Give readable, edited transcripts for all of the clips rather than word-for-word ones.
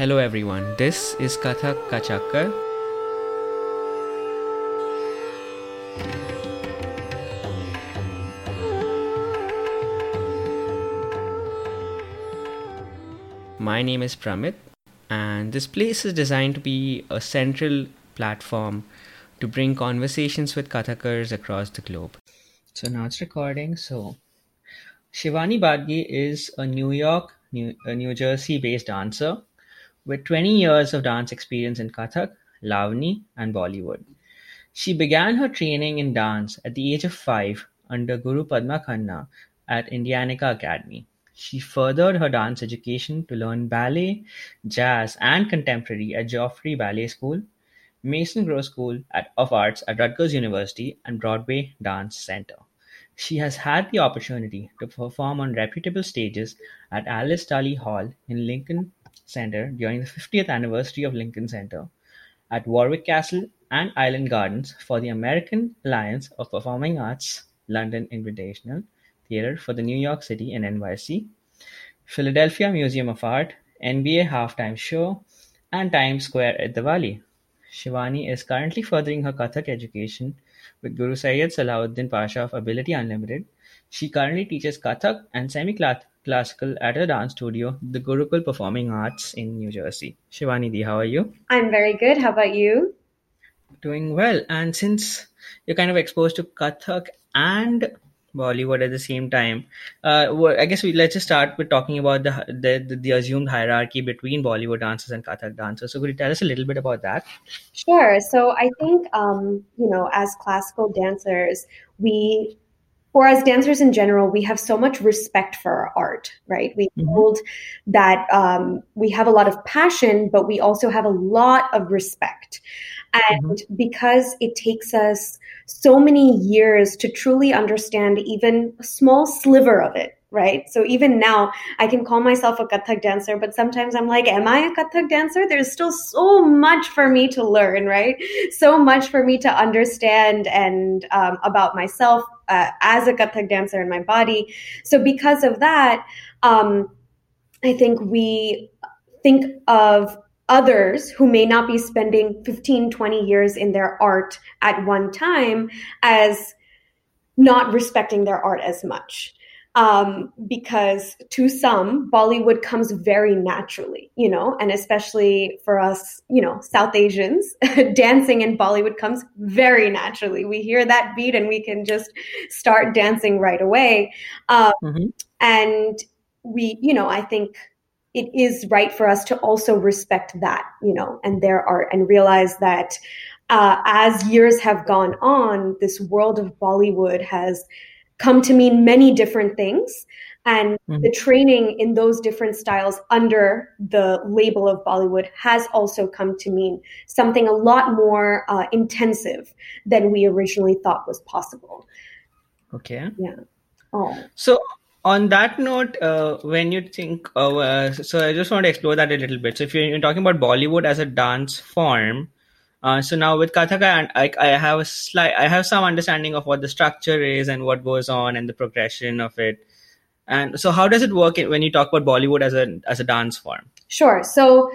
Hello everyone, this is Kathak Kachakkar. My name is Pramit, and this place is designed to be a central platform to bring conversations with Kathakars across the globe. So now it's recording. So Shivani Badgi is a New Jersey based dancer with 20 years of dance experience in Kathak, Lavani and Bollywood. She began her training in dance at the age of 5 under Guru Padma Khanna at Indianica Academy. She furthered her dance education to learn ballet, jazz and contemporary at Joffrey Ballet School, Mason Gross School of Arts at Rutgers University and Broadway Dance Center. She has had the opportunity to perform on reputable stages at Alice Tully Hall in Lincoln Center during the 50th anniversary of Lincoln Center, at Warwick Castle and Island Gardens for the American Alliance of Performing Arts, London Invitational, Theatre for the New York City and NYC, Philadelphia Museum of Art, NBA Halftime Show, and Times Square at Diwali. Shivani is currently furthering her Kathak education with Guru Syed Sallauddin Pasha of Ability Unlimited. She currently teaches Kathak and semi-classical at her dance studio, The Gurukul Performing Arts in New Jersey. Shivani Di, how are you? I'm very good. How about you? Doing well. And since you're kind of exposed to Kathak and Bollywood at the same time, I guess let's just start with talking about the assumed hierarchy between Bollywood dancers and Kathak dancers. So could you tell us a little bit about that? Sure. So I think, as classical dancers, or as dancers in general, we have so much respect for our art, right? We hold that we have a lot of passion, but we also have a lot of respect. And because it takes us so many years to truly understand even a small sliver of it, right? So even now, I can call myself a Kathak dancer, but sometimes I'm like, am I a Kathak dancer? There's still so much for me to learn, right? So much for me to understand and about myself as a Kathak dancer and my body. So because of that, I think we think of others who may not be spending 15, 20 years in their art at one time as not respecting their art as much. Because to some, Bollywood comes very naturally, and especially for us, South Asians, dancing in Bollywood comes very naturally. We hear that beat and we can just start dancing right away. And we, I think it is right for us to also respect that, and their art, and realize that as years have gone on, this world of Bollywood has come to mean many different things, and the training in those different styles under the label of Bollywood has also come to mean something a lot more intensive than we originally thought was possible. Okay. Yeah. Oh. So on that note, when you think of, so I just want to explore that a little bit. So if you're talking about Bollywood as a dance form, so now with Kathak, I have some understanding of what the structure is and what goes on and the progression of it. And so how does it work when you talk about Bollywood as a dance form? Sure. So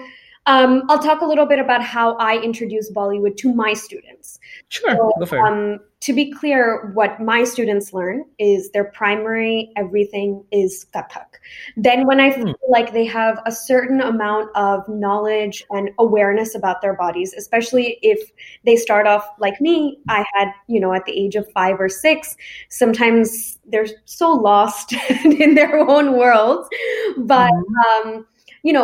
I'll talk a little bit about how I introduce Bollywood to my students. Sure. So, go for it. To be clear, what my students learn is their primary everything is Kathak. Then when I feel like they have a certain amount of knowledge and awareness about their bodies, especially if they start off like me, I had, at the age of 5 or 6, sometimes they're so lost in their own worlds. But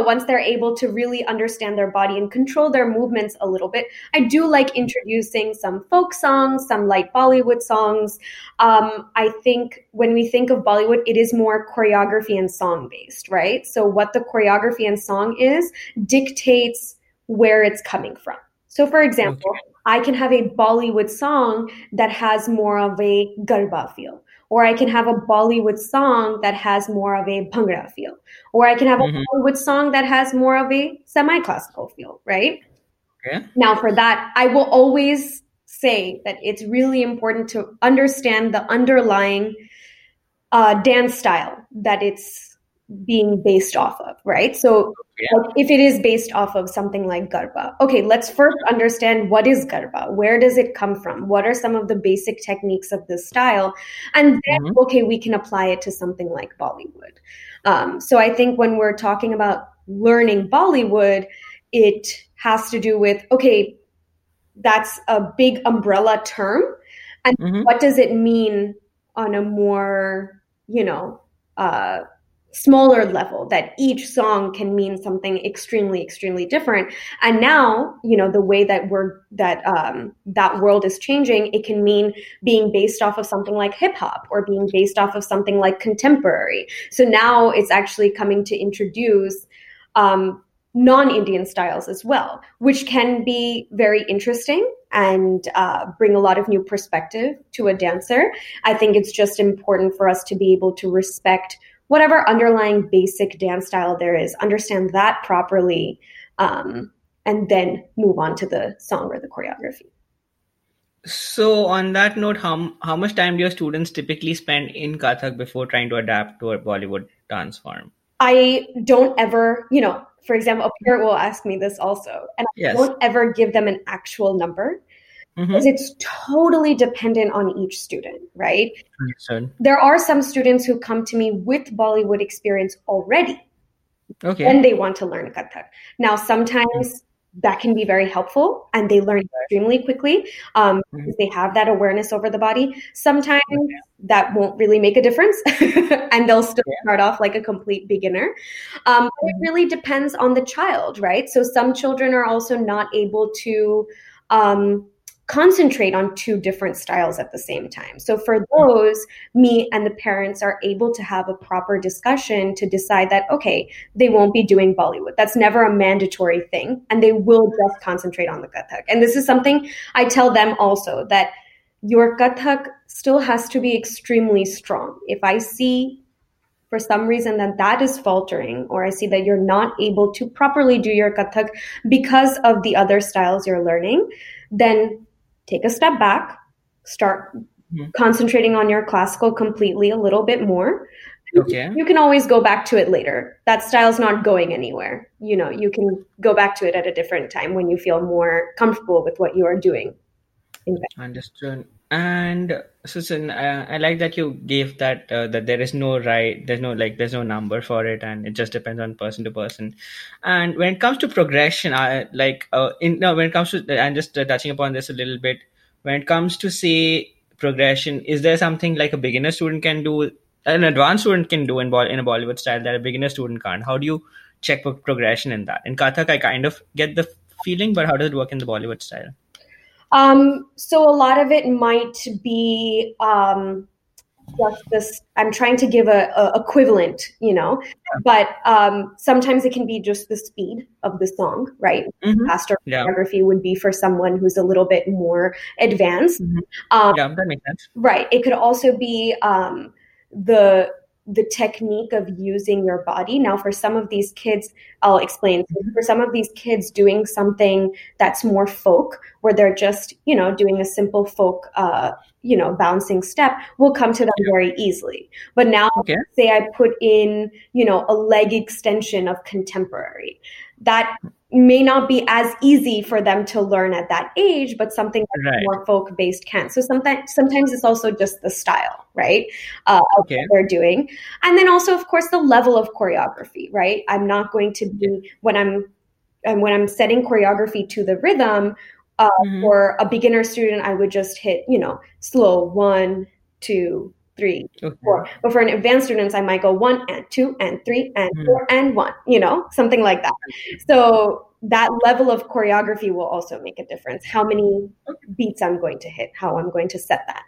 once they're able to really understand their body and control their movements a little bit, I do like introducing some folk songs, some light Bollywood songs. I think when we think of Bollywood, it is more choreography and song based, right? So what the choreography and song is dictates where it's coming from. So for example, I can have a Bollywood song that has more of a garba feel. Or I can have a Bollywood song that has more of a bhangra feel. Or I can have a Bollywood song that has more of a semi-classical feel, right? Yeah. Now for that, I will always say that it's really important to understand the underlying dance style that it's being based off of, right? So like, if it is based off of something like Garba, okay, let's first understand what is Garba, where does it come from, what are some of the basic techniques of this style, and then, okay, we can apply it to something like Bollywood. So I think when we're talking about learning Bollywood, it has to do with, okay, that's a big umbrella term, and what does it mean on a more, you know, smaller level, that each song can mean something extremely, extremely different. And now, you know, the way that we're, that that world is changing, it can mean being based off of something like hip hop or being based off of something like contemporary. So now it's actually coming to introduce non-Indian styles as well, which can be very interesting and bring a lot of new perspective to a dancer. I think it's just important for us to be able to respect whatever underlying basic dance style there is, understand that properly, and then move on to the song or the choreography. So on that note, how much time do your students typically spend in Kathak before trying to adapt to a Bollywood dance form? I don't ever, you know, for example, a parent will ask me this also, and I won't ever give them an actual number, because it's totally dependent on each student, right? There are some students who come to me with Bollywood experience already, and they want to learn Kathak. Now, sometimes that can be very helpful, and they learn extremely quickly because they have that awareness over the body. Sometimes that won't really make a difference, and they'll still start off like a complete beginner. It really depends on the child, right? So some children are also not able to concentrate on two different styles at the same time. So for those, me and the parents are able to have a proper discussion to decide that, okay, they won't be doing Bollywood. That's never a mandatory thing. And they will just concentrate on the Kathak. And this is something I tell them also, that your Kathak still has to be extremely strong. If I see for some reason that that is faltering, or I see that you're not able to properly do your Kathak because of the other styles you're learning, then take a step back, start concentrating on your classical completely a little bit more. You can always go back to it later. That style's not going anywhere. You know, you can go back to it at a different time when you feel more comfortable with what you are doing. Understood. And Susan, I like that you gave that that there is no right, there's no number for it, and it just depends on person to person. And when it comes to progression, I'm just touching upon this a little bit. When it comes to say progression, is there something like a beginner student can do, an advanced student can do in a Bollywood style that a beginner student can't? How do you check for progression in that? In Kathak, I kind of get the feeling, but how does it work in the Bollywood style? So a lot of it might be just this, I'm trying to give a equivalent, you know, but sometimes it can be just the speed of the song, right? Faster choreography would be for someone who's a little bit more advanced. That makes sense. Right. It could also be the technique of using your body. Now, for some of these kids, I'll explain. For some of these kids, doing something that's more folk, where they're just, you know, doing a simple folk, you know, bouncing step, will come to them very easily. But now, say I put in, you know, a leg extension of contemporary, that may not be as easy for them to learn at that age, but something that's more folk-based can. So sometimes it's also just the style, right, of what they're doing. And then also, of course, the level of choreography, right? I'm not going to be, when I'm setting choreography to the rhythm, for a beginner student, I would just hit, you know, slow, 1, 2, 3, 4. But for an advanced students, I might go 1 and 2 and 3 and 4 and 1, you know, something like that. So that level of choreography will also make a difference. How many beats I'm going to hit, how I'm going to set that.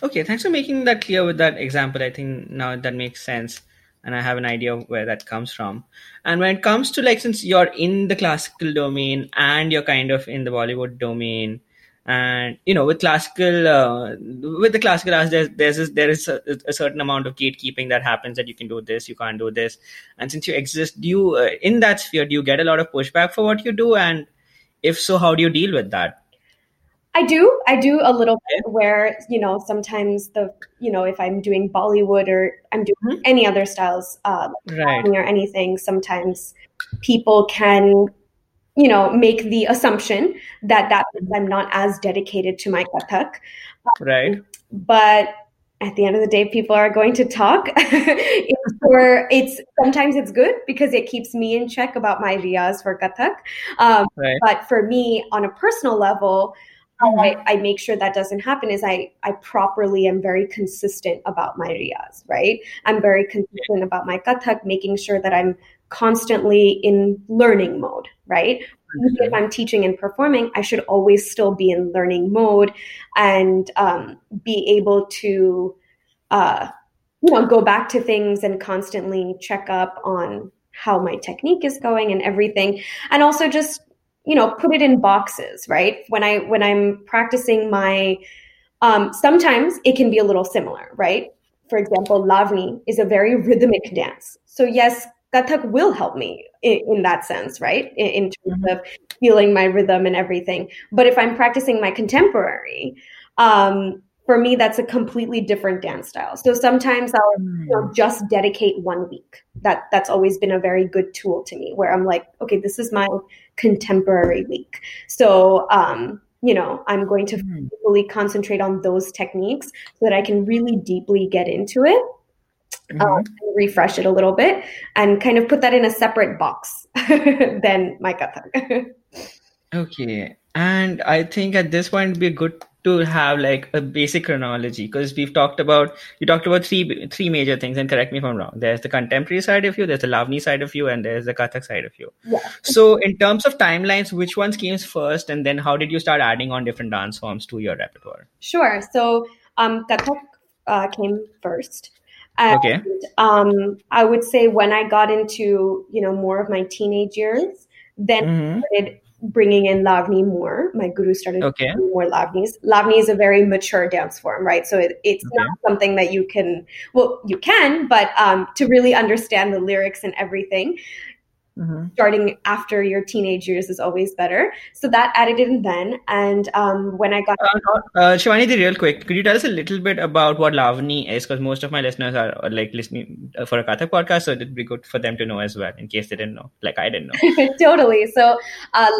Okay. Thanks for making that clear with that example. I think now that makes sense. And I have an idea of where that comes from. And when it comes to, like, since you're in the classical domain and you're kind of in the Bollywood domain, and, you know, with classical, with the classical arts, there is a certain amount of gatekeeping that happens, that you can do this, you can't do this. And since you exist, do you, in that sphere, do you get a lot of pushback for what you do? And if so, how do you deal with that? I do a little bit where, sometimes if I'm doing Bollywood or I'm doing any other styles or anything, sometimes people can, make the assumption that means I'm not as dedicated to my Kathak. But at the end of the day, people are going to talk. Sometimes it's good because it keeps me in check about my riyas for Kathak. But for me, on a personal level, I make sure that doesn't happen is I properly am very consistent about my riyas, right? I'm very consistent about my Kathak, making sure that I'm constantly in learning mode, right? If I'm teaching and performing, I should always still be in learning mode and be able to, go back to things and constantly check up on how my technique is going and everything. And also just, put it in boxes, right? When I'm practicing my, sometimes it can be a little similar, right? For example, Lavani is a very rhythmic dance. So yes, Kathak will help me in that sense, right? In terms of feeling my rhythm and everything. But if I'm practicing my contemporary, for me, that's a completely different dance style. So sometimes I'll just dedicate 1 week. That's always been a very good tool to me where I'm like, okay, this is my contemporary week. So, I'm going to fully concentrate on those techniques so that I can really deeply get into it. Refresh it a little bit and kind of put that in a separate box than my Kathak. Okay. And I think at this point it'd be good to have like a basic chronology, because you talked about three major things, and correct me if I'm wrong. There's the contemporary side of you, there's the Lavani side of you, and there's the Kathak side of you. Yeah. So in terms of timelines, which ones came first, and then how did you start adding on different dance forms to your repertoire? Sure. So Kathak came first. And, I would say when I got into, more of my teenage years, then I started bringing in Lavani more. My guru started doing more Lavnis. Lavani is a very mature dance form, right? So it's not something that you can, but to really understand the lyrics and everything, starting after your teenage years is always better. So that added in then. And when I got... Shivani, real quick, could you tell us a little bit about what Lavani is? Because most of my listeners are like listening for a Kathak podcast, so it'd be good for them to know as well, in case they didn't know, like I didn't know. Totally. So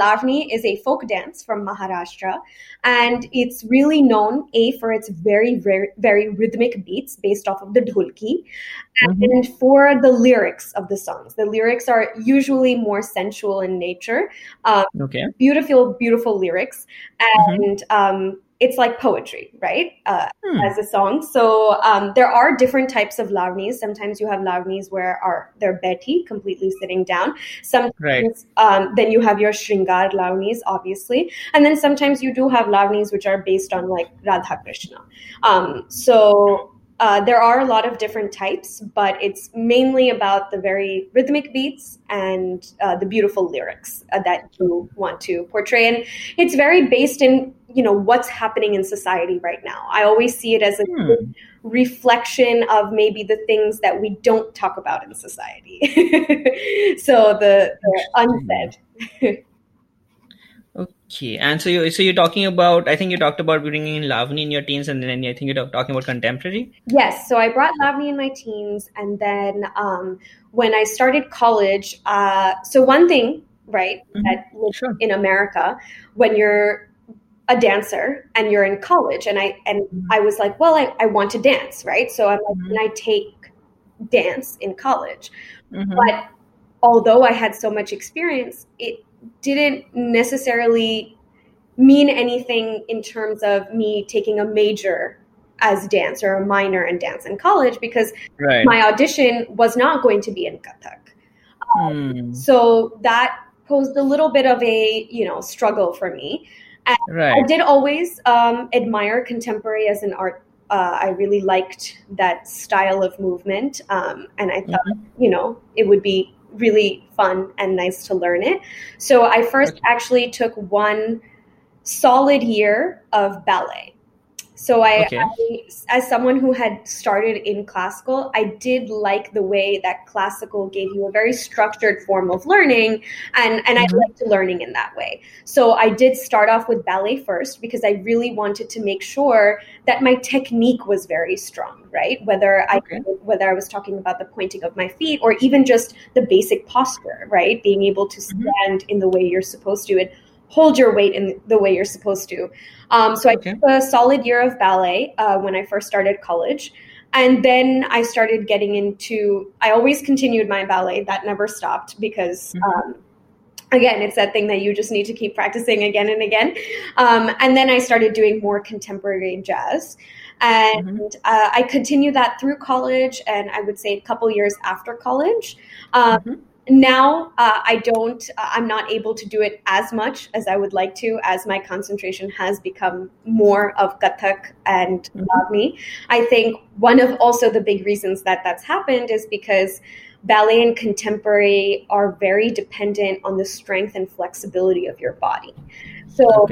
Lavani is a folk dance from Maharashtra. And it's really known, A, for its very, very, very rhythmic beats based off of the dholki. And for the lyrics of the songs. The lyrics are usually more sensual in nature. Beautiful lyrics. And it's like poetry, right? As a song. So there are different types of Lavnis. Sometimes you have Lavnis where they're beti, completely sitting down. Sometimes then you have your Shringar Lavnis, obviously. And then sometimes you do have Lavnis which are based on like Radha Krishna. There are a lot of different types, but it's mainly about the very rhythmic beats and the beautiful lyrics that you want to portray. And it's very based in, what's happening in society right now. I always see it as a good reflection of maybe the things that we don't talk about in society. So the unsaid. Okay, and so you're talking about, I think you talked about bringing in Lavani in your teens, and then I think you're talking about contemporary? Yes, so I brought Lavani in my teens, and then when I started college, so one thing, right, that in America, when you're a dancer and you're in college, and I was like, well, I want to dance, right? So I'm like, can I take dance in college? But although I had so much experience, it didn't necessarily mean anything in terms of me taking a major as dance or a minor in dance in college, because my audition was not going to be in Kathak. So that posed a little bit of a, struggle for me. And I did always admire contemporary as an art. I really liked that style of movement. And I thought, it would be really fun and nice to learn it. So I first actually took one solid year of ballet. So I, as someone who had started in classical, I did like the way that classical gave you a very structured form of learning, and I liked learning in that way. So I did start off with ballet first because I really wanted to make sure that my technique was very strong, right? Whether I was talking about the pointing of my feet or even just the basic posture, right? Being able to stand in the way you're supposed to and hold your weight in the way you're supposed to. So I took a solid year of ballet when I first started college. And then I started getting into, I always continued my ballet. That never stopped because, again, it's that thing that you just need to keep practicing again and again. And then I started doing more contemporary jazz. And I continued that through college, and I would say a couple years after college. Now I'm not able to do it as much as I would like to, as my concentration has become more of Kathak and Lavani. I think one of also the big reasons that that's happened is because ballet and contemporary are very dependent on the strength and flexibility of your body. So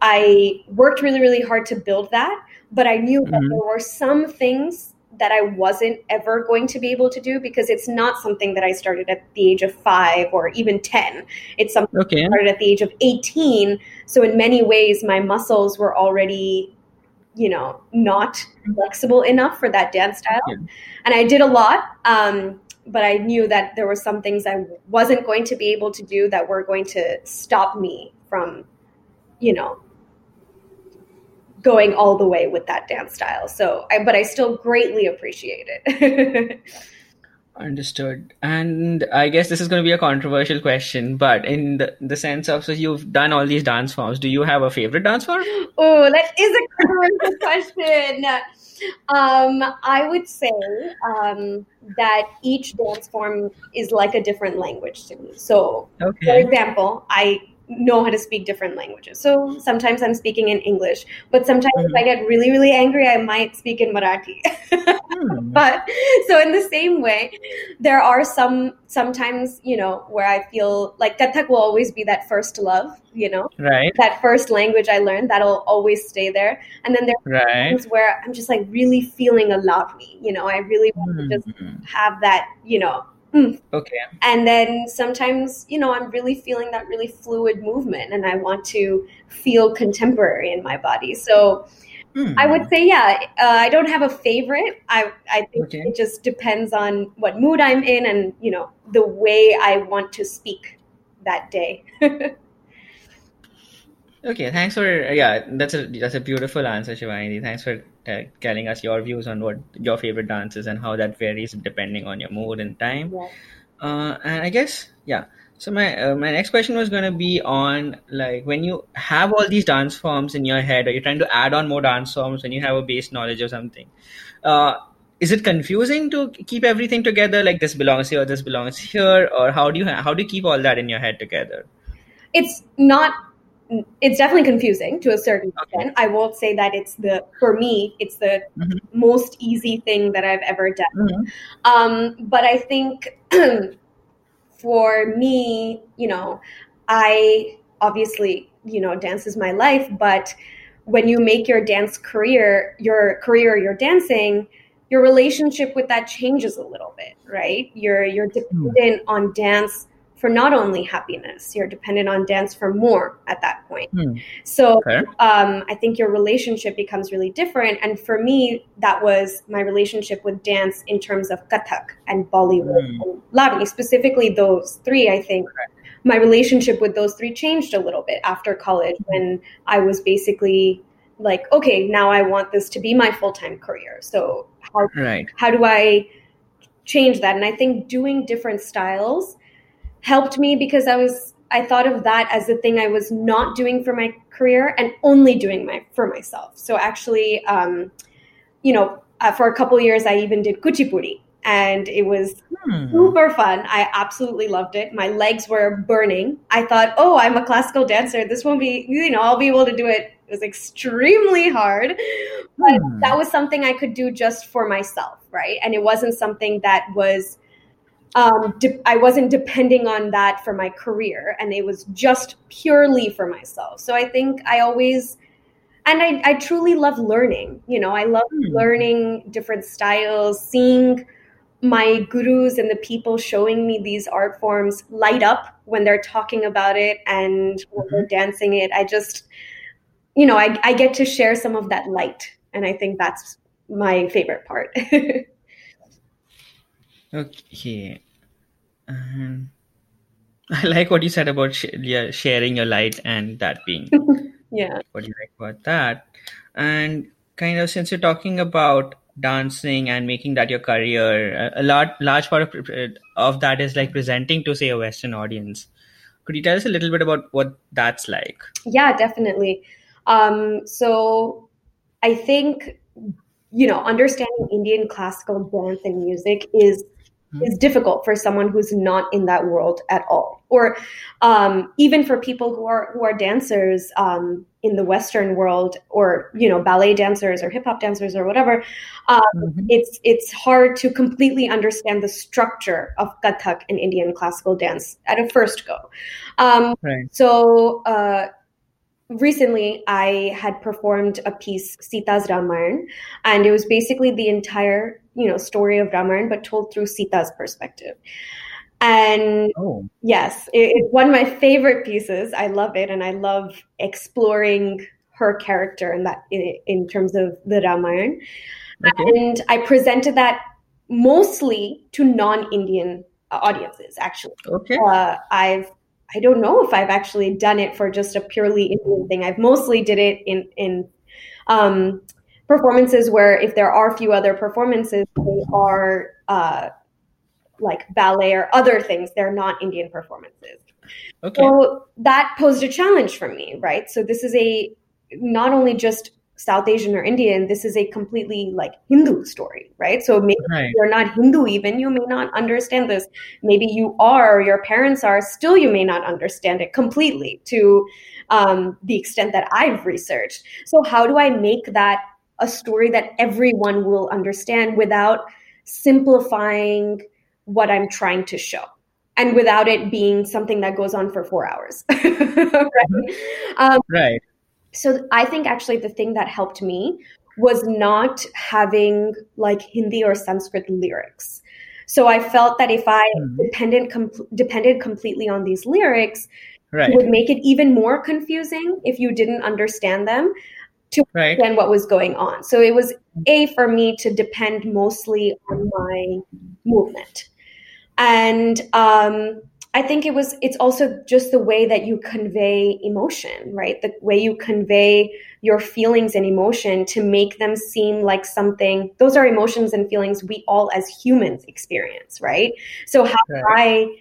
I worked really, really hard to build that, but I knew that there were some things that I wasn't ever going to be able to do because it's not something that I started at the age of 5 or even 10. It's something I started at the age of 18. So in many ways, my muscles were already, not flexible enough for that dance style. And I did a lot, but I knew that there were some things I wasn't going to be able to do that were going to stop me from, going all the way with that dance style. But I still greatly appreciate it. Understood. And I guess this is going to be a controversial question, but in the sense of, so you've done all these dance forms. Do you have a favorite dance form? Oh, that is a controversial question. I would say that each dance form is like a different language to me. So, for example, I know how to speak different languages. So sometimes I'm speaking in English, but sometimes if I get really, really angry, I might speak in Marathi. But so in the same way, there are sometimes, where I feel like Kathak will always be that first love, that first language I learned, that'll always stay there. And then there are times where I'm just like really feeling a Lavani, I really want to just have that, And then sometimes, I'm really feeling that really fluid movement and I want to feel contemporary in my body. So I would say, I don't have a favorite. I think it just depends on what mood I'm in and, the way I want to speak that day. Okay. Thanks for, that's a beautiful answer, Shivani. Thanks for telling us your views on what your favorite dance is and how that varies depending on your mood and time. And I guess, so my next question was going to be on, like, when you have all these dance forms in your head, or you're trying to add on more dance forms when you have a base knowledge or something, is it confusing to keep everything together? Like this belongs here, or how do you keep all that in your head together? It's definitely confusing to a certain extent. I won't say that for me, it's the most easy thing that I've ever done. But I think for me, I obviously, dance is my life, but when you make your dance career, you're dancing, your relationship with that changes a little bit, right? You're dependent on dance for not only happiness, you're dependent on dance for more at that point. I think your relationship becomes really different. And for me, that was my relationship with dance in terms of Kathak and Bollywood and Lavani, specifically those three, I think. My relationship with those three changed a little bit after college when I was basically like, okay, now I want this to be my full-time career. So how do I change that? And I think doing different styles helped me because I thought of that as the thing I was not doing for my career and only doing for myself. So actually, for a couple of years, I even did kuchipudi and it was super fun. I absolutely loved it. My legs were burning. I thought, oh, I'm a classical dancer. This won't be, I'll be able to do it. It was extremely hard, but that was something I could do just for myself, right? And it wasn't something that was I wasn't depending on that for my career, and it was just purely for myself. So I think I always, And I truly love learning. You know, I love learning different styles, seeing my gurus and the people showing me these art forms light up when they're talking about it and when they're dancing it. I just, you know, I get to share some of that light. And I think that's my favorite part. Okay. I like what you said about sharing your light and that being what do you like about that. And kind of since you're talking about dancing and making that your career, a large part of that is like presenting to, say, a Western audience. Could you tell us a little bit about what that's like? Yeah, definitely. So I think, you know, understanding Indian classical dance and music is difficult for someone who's not in that world at all, or even for people who are dancers in the Western world, or, you know, ballet dancers or hip hop dancers or whatever. It's hard to completely understand the structure of Kathak and Indian classical dance at a first go. So recently, I had performed a piece, Sita's Ramayan, and it was basically the entire, you know, story of Ramayan, but told through Sita's perspective. And yes, it's one of my favorite pieces. I love it, and I love exploring her character in that in terms of the Ramayan. And I presented that mostly to non-Indian audiences, actually. I don't know if I've actually done it for just a purely Indian thing. I've mostly did it in performances where, if there are a few other performances, they are like ballet or other things. They're not Indian performances. Okay. So that posed a challenge for me, right? So this is not only just South Asian or Indian, this is a completely like Hindu story, right? So maybe if you're not Hindu even, you may not understand this. Maybe you are, or your parents are, still you may not understand it completely to the extent that I've researched. So how do I make that a story that everyone will understand without simplifying what I'm trying to show? And without it being something that goes on for 4 hours, right? So I think actually the thing that helped me was not having like Hindi or Sanskrit lyrics. So I felt that if I depended completely on these lyrics, it would make it even more confusing if you didn't understand them to understand what was going on. So it was for me to depend mostly on my movement. And I think it's also just the way that you convey emotion, right? The way you convey your feelings and emotion to make them seem like something. Those are emotions and feelings we all as humans experience, right? So how do I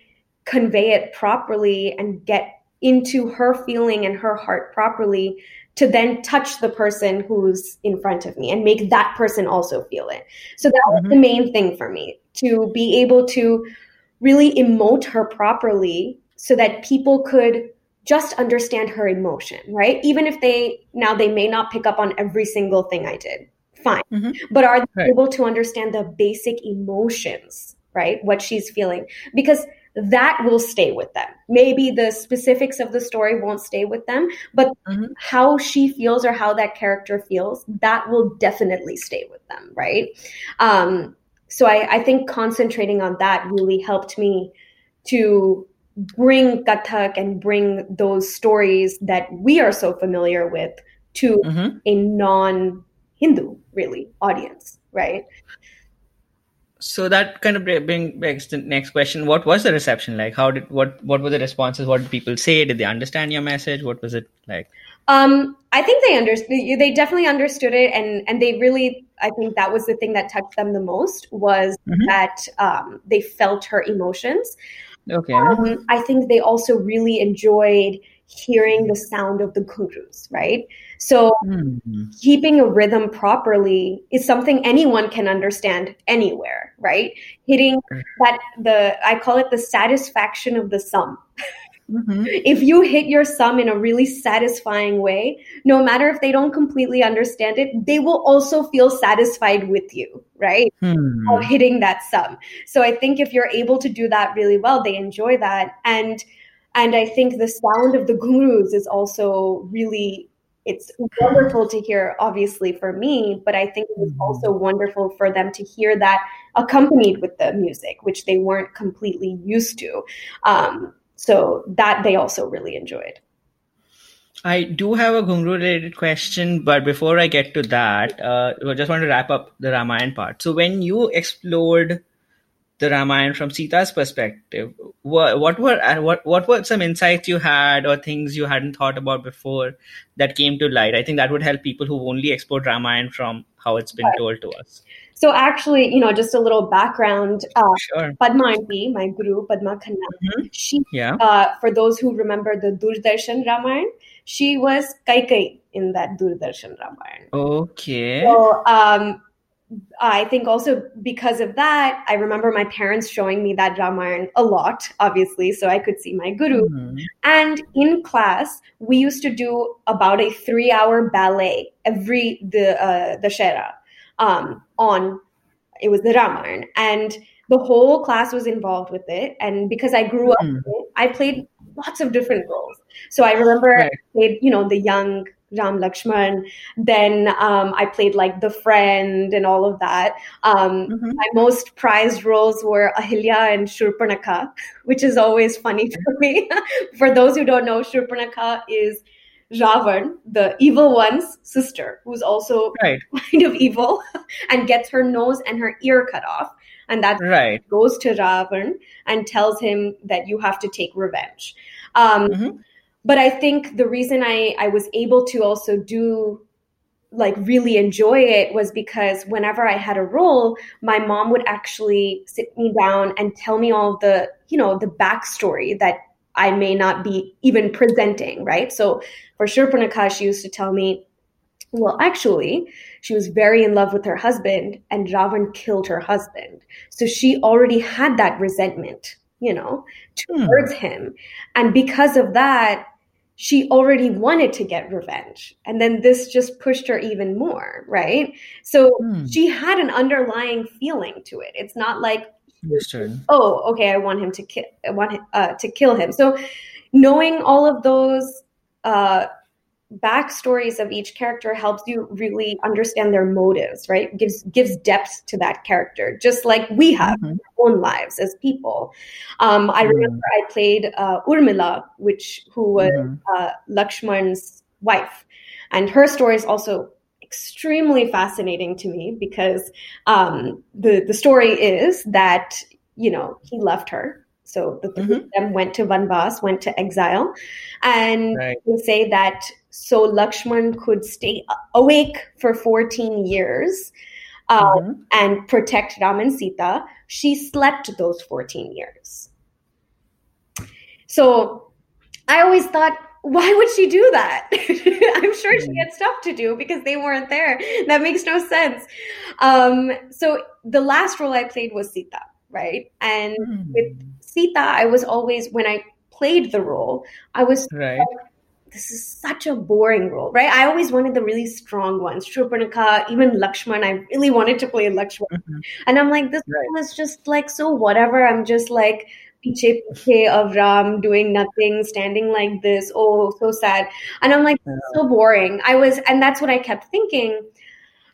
convey it properly and get into her feeling and her heart properly to then touch the person who's in front of me and make that person also feel it? So that was the main thing for me, to be able to really emote her properly so that people could just understand her emotion, right? Even if they may not pick up on every single thing I did, fine. But are they able to understand the basic emotions, right? What she's feeling, because that will stay with them. Maybe the specifics of the story won't stay with them, but how she feels or how that character feels, that will definitely stay with them, right? So I think concentrating on that really helped me to bring Kathak and bring those stories that we are so familiar with to a non-Hindu, really, audience, right? So that kind of brings the next question. What was the reception like? What were the responses? What did people say? Did they understand your message? What was it like? I think they definitely understood it. And they really, I think that was the thing that touched them the most, was that they felt her emotions. Okay. I think they also really enjoyed hearing the sound of the gurus, right? So keeping a rhythm properly is something anyone can understand anywhere, right? Hitting that, I call it the satisfaction of the sum. If you hit your sum in a really satisfying way, no matter if they don't completely understand it, they will also feel satisfied with you, right? Of hitting that sum. So I think if you're able to do that really well, they enjoy that. And I think the sound of the gurus is also really It's wonderful to hear, obviously, for me, but I think it was also wonderful for them to hear that accompanied with the music, which they weren't completely used to. So that they also really enjoyed. I do have a Ghungra-related question, but before I get to that, I just want to wrap up the Ramayana part. So when you explored the Ramayana from Sita's perspective, what were some insights you had or things you hadn't thought about before that came to light? I think that would help people who only explored Ramayana from how it's been told to us. So actually, just a little background, sure. Padma and me, my guru, Padma Khanna, for those who remember the Doordarshan Ramayana, she was Kaikai in that Doordarshan Ramayana. Okay. So, I think also because of that, I remember my parents showing me that Ramayana a lot, obviously, so I could see my guru. Mm-hmm. And in class, we used to do about a 3-hour ballet every the Shera on it was the Ramayana, and the whole class was involved with it. And because I grew up, with it, I played lots of different roles. So I remember I played, the young Ram Lakshman. Then I played like the friend and all of that. My most prized roles were Ahilya and Soorpanakha, which is always funny for me. For those who don't know, Soorpanakha is Ravan, the evil one's sister, who's also kind of evil and gets her nose and her ear cut off. And that goes to Ravan and tells him that you have to take revenge. But I think the reason I was able to also do really enjoy it was because whenever I had a role, my mom would actually sit me down and tell me all the, the backstory that I may not be even presenting, right? So for Soorpanakha, she used to tell me, well, actually, she was very in love with her husband and Ravan killed her husband. So she already had that resentment, towards him. And because of that, she already wanted to get revenge. And then this just pushed her even more, right? So she had an underlying feeling to it. It's not like, oh, okay, I want him to kill. I want to kill him. So knowing all of those backstories of each character helps you really understand their motives, right? Gives depth to that character, just like we have in our own lives as people. I remember I played Urmila, who was Lakshman's wife, and her story is also extremely fascinating to me because the story is that he left her. So the three of them went to Vanvas, went to exile, and they say that so Lakshman could stay awake for 14 years and protect Ram and Sita. She slept those 14 years. So I always thought, why would she do that? I'm sure she had stuff to do because they weren't there. That makes no sense. So the last role I played was Sita, right? And with Sita, I was always, when I played the role, I was like, this is such a boring role, right? I always wanted the really strong ones. Soorpanakha, even Lakshman, I really wanted to play Lakshman. And I'm like, this role is just so whatever. I'm just piche piche of Ram, doing nothing, standing like this. Oh, so sad. And I'm like, so boring. And that's what I kept thinking.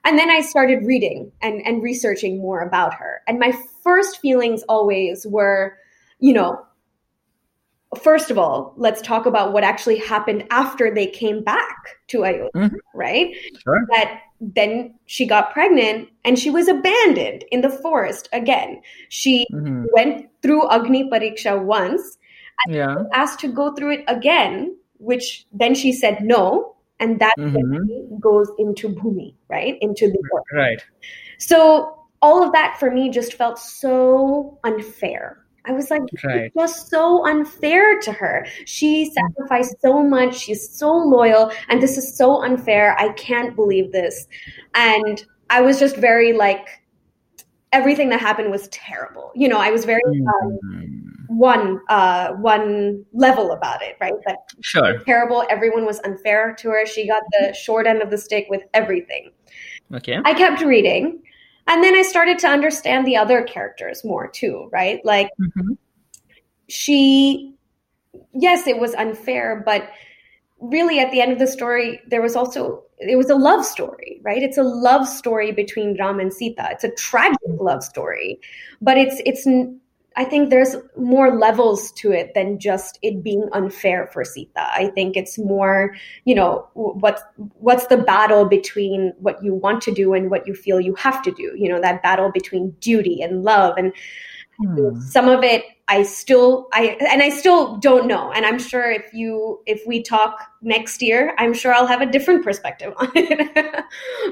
And then I started reading and researching more about her. And my first feelings always were, first of all, let's talk about what actually happened after they came back to Ayodhya, right? Sure. That then she got pregnant and she was abandoned in the forest again. She went through Agni Pariksha once and asked to go through it again, which then she said no. And that goes into Bhumi, right? Into the world. Right. So all of that for me just felt so unfair. I was like, it was so unfair to her. She sacrificed so much. She's so loyal. And this is so unfair. I can't believe this. And I was just very everything that happened was terrible. I was very... one level about it, right? That was terrible. Everyone was unfair to her. She got the short end of the stick with everything. Okay. I kept reading, and then I started to understand the other characters more too, right? She, yes, it was unfair, but really at the end of the story, it was a love story, right? It's a love story between Ram and Sita. It's a tragic love story, but it's I think there's more levels to it than just it being unfair for Sita. I think it's more, what's the battle between what you want to do and what you feel you have to do, that battle between duty and love. And some of it I still don't know. And I'm sure if we talk next year, I'm sure I'll have a different perspective on it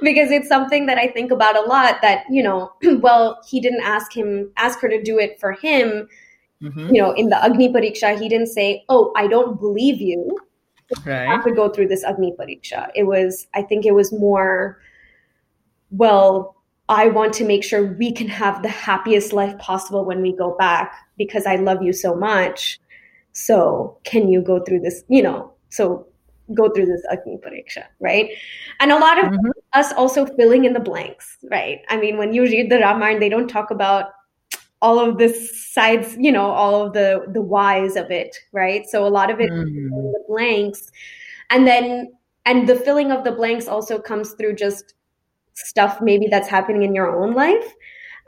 because it's something that I think about a lot that, he didn't ask her to do it for him. Mm-hmm. In the Agni Pariksha, he didn't say, "Oh, I don't believe you. Okay. You have to go through this Agni Pariksha." I think it was more, I want to make sure we can have the happiest life possible when we go back because I love you so much. So can you go through this, go through this Agni Pariksha, right? And a lot of us also filling in the blanks, right? I mean, when you read the Ramayana, they don't talk about all of this sides, all of the whys of it, right? So a lot of it in the blanks. And the filling of the blanks also comes through just stuff maybe that's happening in your own life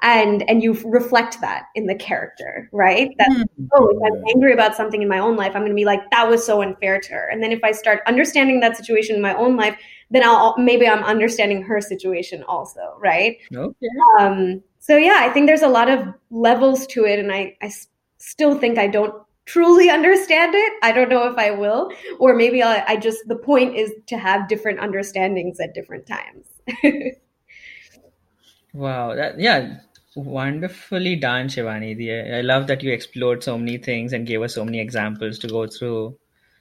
and you reflect that in the character, right? That if I'm angry about something in my own life, I'm going to be like, that was so unfair to her. And then if I start understanding that situation in my own life, then I'm understanding her situation also, right? Okay. I think there's a lot of levels to it, and I still think I don't truly understand it. I don't know if I will, or maybe the point is to have different understandings at different times. Wow. Wonderfully done, Shivani. I love that you explored so many things and gave us so many examples to go through.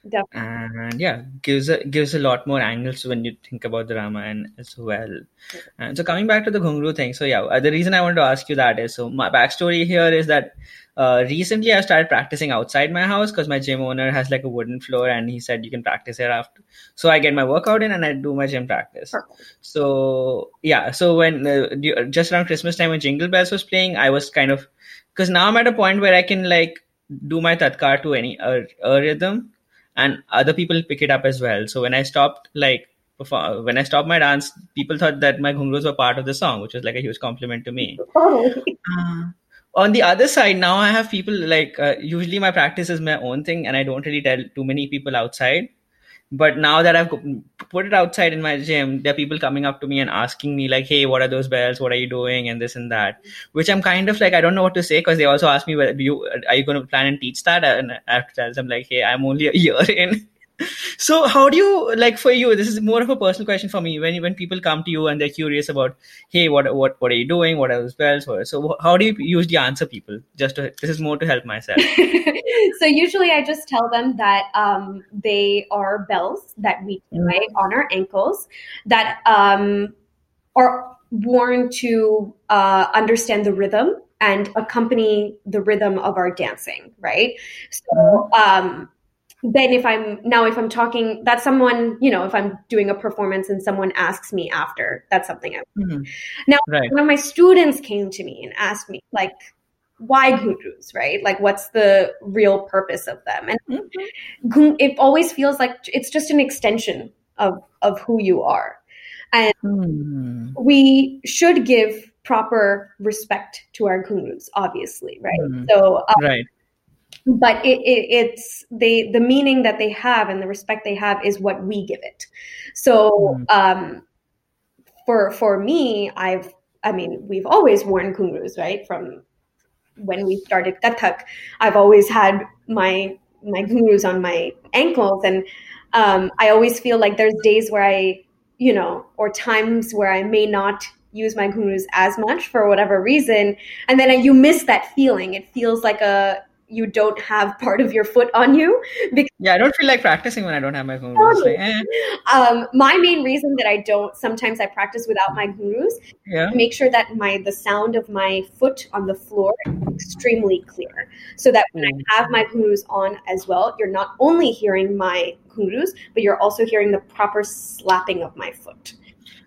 Definitely. And gives a lot more angles when you think about the Ramayana as well. Yeah. And so coming back to the Ghungru thing. So the reason I wanted to ask you that is, so my backstory here is that recently I started practicing outside my house because my gym owner has like a wooden floor and he said you can practice here after. So I get my workout in and I do my gym practice. Perfect. So when just around Christmas time when Jingle Bells was playing, I was kind of, because now I'm at a point where I can like do my tatkar to any a rhythm. And other people pick it up as well. So when I stopped my dance, people thought that my ghungrus were part of the song, which was like a huge compliment to me. Oh. On the other side, now I have people like, usually my practice is my own thing and I don't really tell too many people outside. But now that I've put it outside in my gym, there are people coming up to me and asking me like, "Hey, what are those bells? What are you doing?" And this and that, which I'm kind of like, I don't know what to say. Cause they also ask me, "Well, are you going to plan and teach that?" And I have to tell them like, "Hey, I'm only a year in." So how do you, like, for you, this is more of a personal question for me. When people come to you and they're curious about, "Hey, what are you doing? What are those bells?" So how do you usually answer people? This is more to help myself. So usually I just tell them that they are bells that we carry on our ankles that are worn to understand the rhythm and accompany the rhythm of our dancing, right? So then if I'm talking, that's someone, if I'm doing a performance and someone asks me after, that's something I would do. Now, right. One of my students came to me and asked me, like, why gurus, right? Like, what's the real purpose of them? And it always feels like it's just an extension of who you are. And we should give proper respect to our gurus, obviously, right? So, right. But it's the meaning that they have and the respect they have is what we give it. So for me, we've always worn ghungrus, right? From when we started Kathak, I've always had my ghungrus on my ankles. And I always feel like there's days where or times where I may not use my ghungrus as much for whatever reason. And then you miss that feeling. It feels like you don't have part of your foot on you. I don't feel like practicing when I don't have my ghungrus. My main reason that I don't, sometimes I practice without my ghungrus, make sure that the sound of my foot on the floor is extremely clear. So that when I have my ghungrus on as well, you're not only hearing my ghungrus, but you're also hearing the proper slapping of my foot.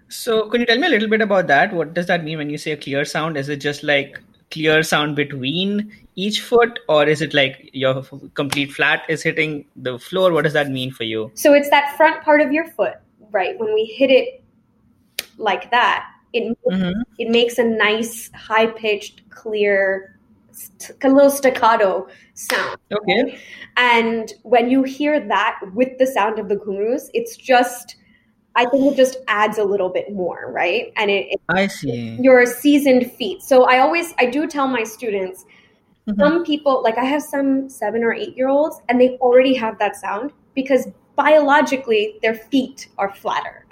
So can you tell me a little bit about that? What does that mean when you say a clear sound? Is it just like clear sound between each foot, or is it like your complete flat is hitting the floor? What does that mean for you? So it's that front part of your foot, right? When we hit it like that, it makes a nice high-pitched, clear, a little staccato sound. Okay. Right? And when you hear that with the sound of the ghungroos, it's just... I think it just adds a little bit more, right? And I see. Your seasoned feet. So I do tell my students, some people, like I have some 7 or 8 year olds, and they already have that sound because biologically their feet are flatter.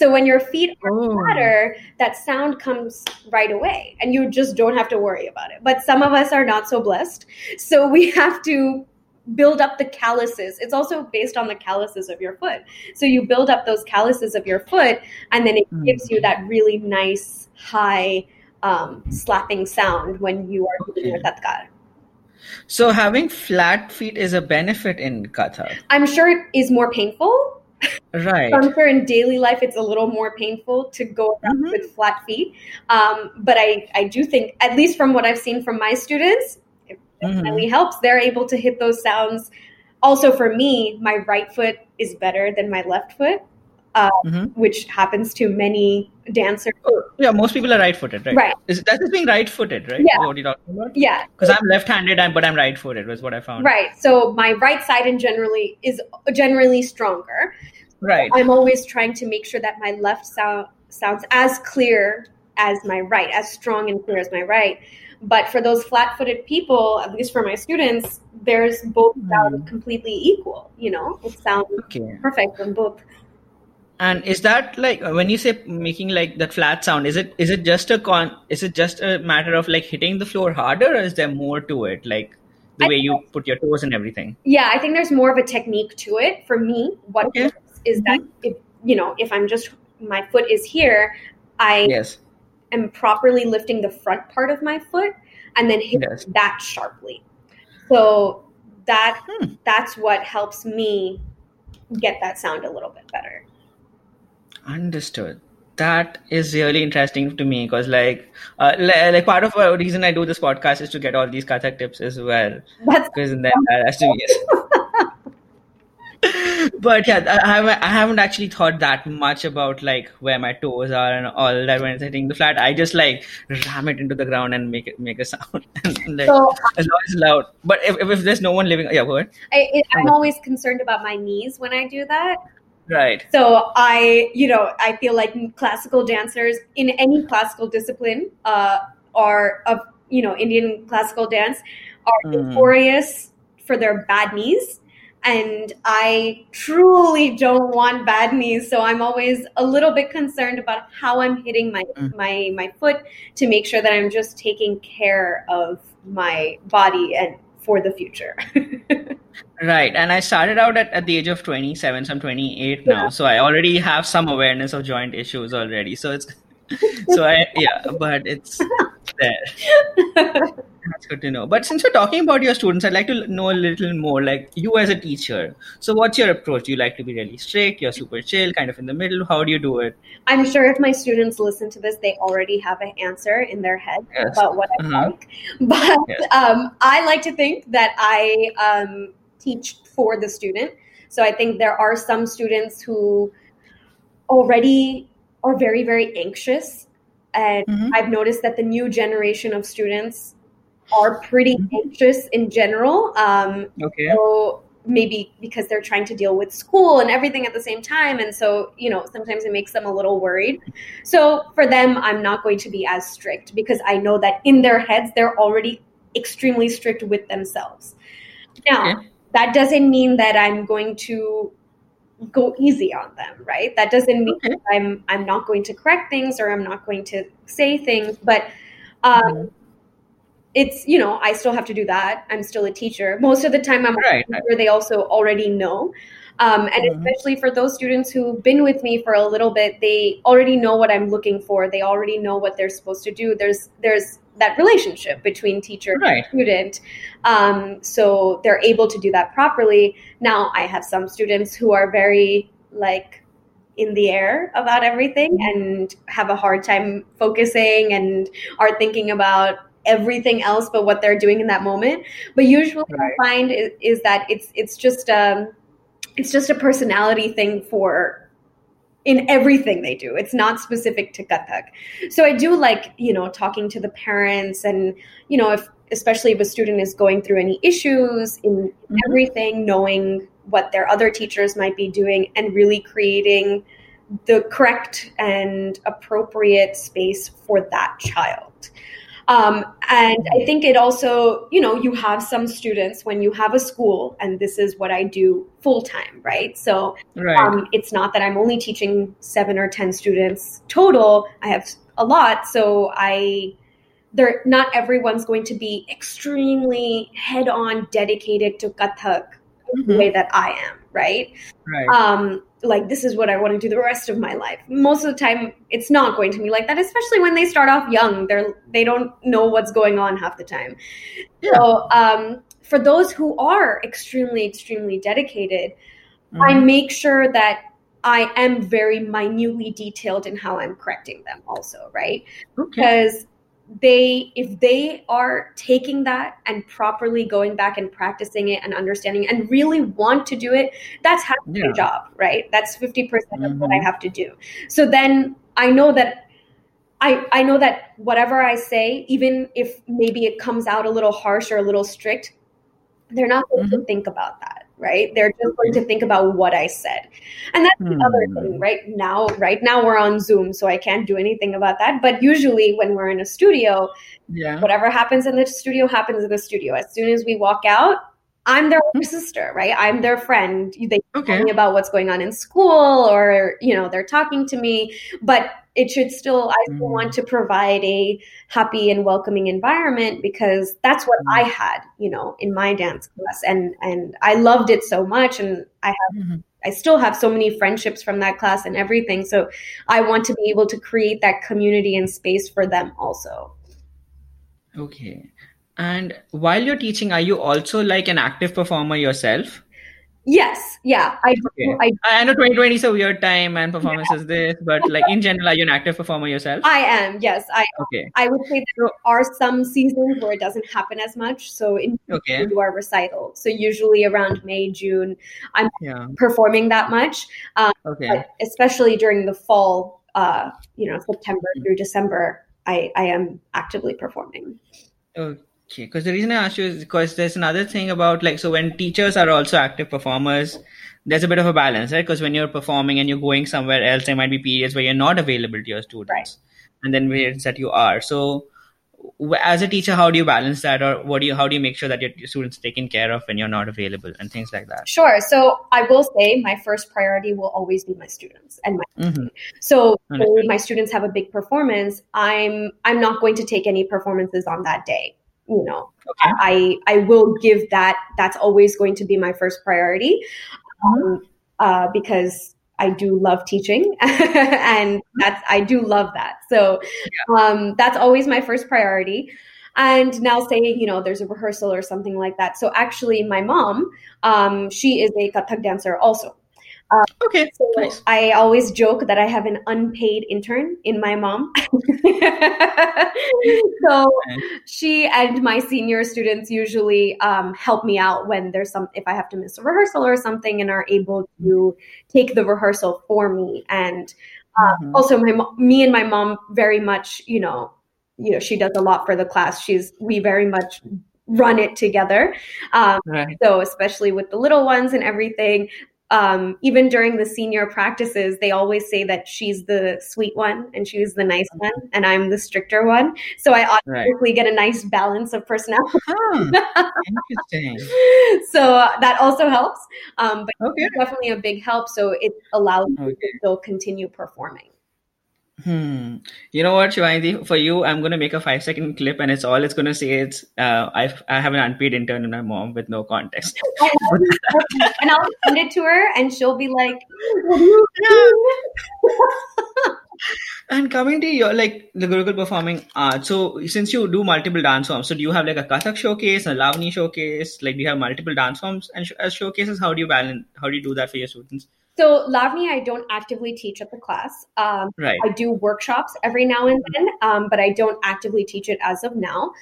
So when your feet are flatter, that sound comes right away and you just don't have to worry about it. But some of us are not so blessed. So we have to build up the calluses. It's also based on the calluses of your foot. So you build up those calluses of your foot, and then it gives you that really nice, high, slapping sound when you are doing your Kathak. So having flat feet is a benefit in Kathak. I'm sure it is more painful. Right. I'm sure in daily life, it's a little more painful to go around with flat feet. But I do think, at least from what I've seen from my students, definitely helps. They're able to hit those sounds. Also, for me, my right foot is better than my left foot, which happens to many dancers. Oh, yeah, most people are right-footed, right? Right. That's just being right-footed, right? Yeah. What are you talking about? Yeah. Because I'm left-handed, but I'm right-footed. Was what I found. Right. So my right side is generally stronger. Right. So I'm always trying to make sure that my left sounds as clear as my right, as strong and clear as my right. But for those flat-footed people, at least for my students, there's both sounds completely equal, you know? It sounds perfect on both. And is that like, when you say making like that flat sound, is it just a matter of like hitting the floor harder, or is there more to it? Like the way you put your toes and everything? Yeah, I think there's more of a technique to it. For me, what works is that, if I'm just, my foot is here, I'm properly lifting the front part of my foot and then hit that sharply. So that's what helps me get that sound a little bit better. Understood. That is really interesting to me because like part of the reason I do this podcast is to get all these Kathak tips as well. Because then that has to be But yeah, I haven't actually thought that much about like where my toes are and all that when it's hitting the flat. I just like ram it into the ground and make a sound. And, like, so, as long as it's loud. But if there's no one living, go ahead. I'm always concerned about my knees when I do that. Right. So I feel like classical dancers in any classical discipline Indian classical dance are notorious for their bad knees. And I truly don't want bad knees. So I'm always a little bit concerned about how I'm hitting my foot to make sure that I'm just taking care of my body and for the future. Right. And I started out at the age of 27, so I'm 28 now. So I already have some awareness of joint issues already. So it's, but it's there. That's good to know. But since we're talking about your students, I'd like to know a little more, like you as a teacher. So what's your approach? Do you like to be really strict? You're super chill, kind of in the middle. How do you do it? I'm sure if my students listen to this, they already have an answer in their head about what I like. But I like to think that I teach for the student. So I think there are some students who already are very, very anxious. And I've noticed that the new generation of students are pretty anxious in general. So maybe because they're trying to deal with school and everything at the same time. And so, sometimes it makes them a little worried. So for them, I'm not going to be as strict because I know that in their heads, they're already extremely strict with themselves. Now, that doesn't mean that I'm going to go easy on them, right? That doesn't mean that I'm not going to correct things or I'm not going to say things, but it's, I still have to do that. I'm still a teacher. Most of the time I'm a teacher, they also already know. And especially for those students who've been with me for a little bit, they already know what I'm looking for. They already know what they're supposed to do. There's that relationship between teacher and student. So they're able to do that properly. Now I have some students who are very like in the air about everything and have a hard time focusing and are thinking about everything else but what they're doing in that moment. But usually right. What I find is that it's just a personality thing for in everything they do. It's not specific to Kathak. So I do like, talking to the parents and, especially if a student is going through any issues in mm-hmm. everything, knowing what their other teachers might be doing and really creating the correct and appropriate space for that child. And I think it also, you have some students when you have a school, and this is what I do full time, right? So right. It's not that I'm only teaching 7 or 10 students total. I have a lot. So not everyone's going to be extremely head on dedicated to Kathak mm-hmm. the way that I am, right? Right. Like, this is what I want to do the rest of my life. Most of the time, it's not going to be like that, especially when they start off young. They don't know what's going on half the time. Yeah. So for those who are extremely, extremely dedicated, mm-hmm. I make sure that I am very minutely detailed in how I'm correcting them also, right? Okay. Because if they are taking that and properly going back and practicing it and understanding and really want to do it, that's half yeah. my job, right? That's 50% mm-hmm. of what I have to do. So then I know that whatever I say, even if maybe it comes out a little harsh or a little strict, they're not going mm-hmm. to think about that, right? They're just going to think about what I said. And that's the other thing, right? Right now we're on Zoom, so I can't do anything about that. But usually when we're in a studio, yeah. whatever happens in the studio happens in the studio. As soon as we walk out, I'm their older sister, right? I'm their friend. They okay. tell me about what's going on in school or, they're talking to me. But it should still, I still want to provide a happy and welcoming environment because that's what I had, in my dance class. And I loved it so much. And I still have so many friendships from that class and everything. So I want to be able to create that community and space for them also. Okay. And while you're teaching, are you also like an active performer yourself? Yes. Yeah. I know 2020 is a weird time and performance yeah. is this, but like in general, are you an active performer yourself? I am. Yes. I would say there are some seasons where it doesn't happen as much. So you do our recital. So usually around May, June, I'm not performing that much, especially during the fall, September through December, I am actively performing. Okay. Because the reason I asked you is because there's another thing about so when teachers are also active performers, there's a bit of a balance, right? Because when you're performing and you're going somewhere else, there might be periods where you're not available to your students right. and then periods that you are. So as a teacher, how do you balance that, or how do you make sure that your students are taken care of when you're not available and things like that? Sure. So I will say my first priority will always be my students and my mm-hmm. So when my students have a big performance, I'm not going to take any performances on that day. Okay. I will give that. That's always going to be my first priority because I do love teaching and I do love that. So that's always my first priority. And now say, there's a rehearsal or something like that. So actually my mom, she is a Kathak dancer also. So nice. I always joke that I have an unpaid intern in my mom. So she and my senior students usually help me out when there's if I have to miss a rehearsal or something, and are able to take the rehearsal for me. And also me and my mom very much, she does a lot for the class. We very much run it together. So especially with the little ones and everything. Even during the senior practices, they always say that she's the sweet one and she's the nice one and I'm the stricter one. So I automatically get a nice balance of personality. Oh, interesting. So that also helps. But it's definitely a big help. So it allows me to still continue performing. You know what, Shivani, for you, I'm going to make a 5-second clip and it's going to say it's, I have an unpaid intern in my mom with no context. And I'll send it to her and she'll be like, what do you do? And coming to your, the Gurukul Performing Arts, so since you do multiple dance forms, so do you have a Kathak showcase, a Lavani showcase, do you have multiple dance forms and as showcases? How do you balance, how do you do that for your students? So Lavani, I don't actively teach at the class. Right. I do workshops every now and then, but I don't actively teach it as of now.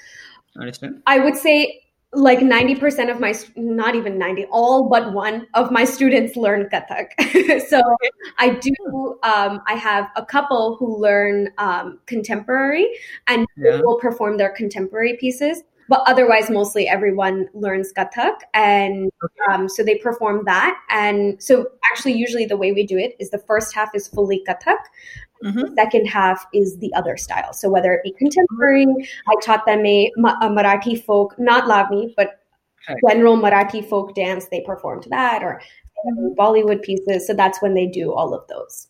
Understand? I would say like 90% of my, not even 90, all but one of my students learn Kathak. So I do, I have a couple who learn contemporary and will perform their contemporary pieces. But otherwise, mostly everyone learns Kathak. And so they perform that. And so actually, usually the way we do it is the first half is fully Kathak. Mm-hmm. The second half is the other style. So whether it be contemporary, I taught them a Marathi folk, not Lavani, but general Marathi folk dance. They performed that, or Bollywood pieces. So that's when they do all of those.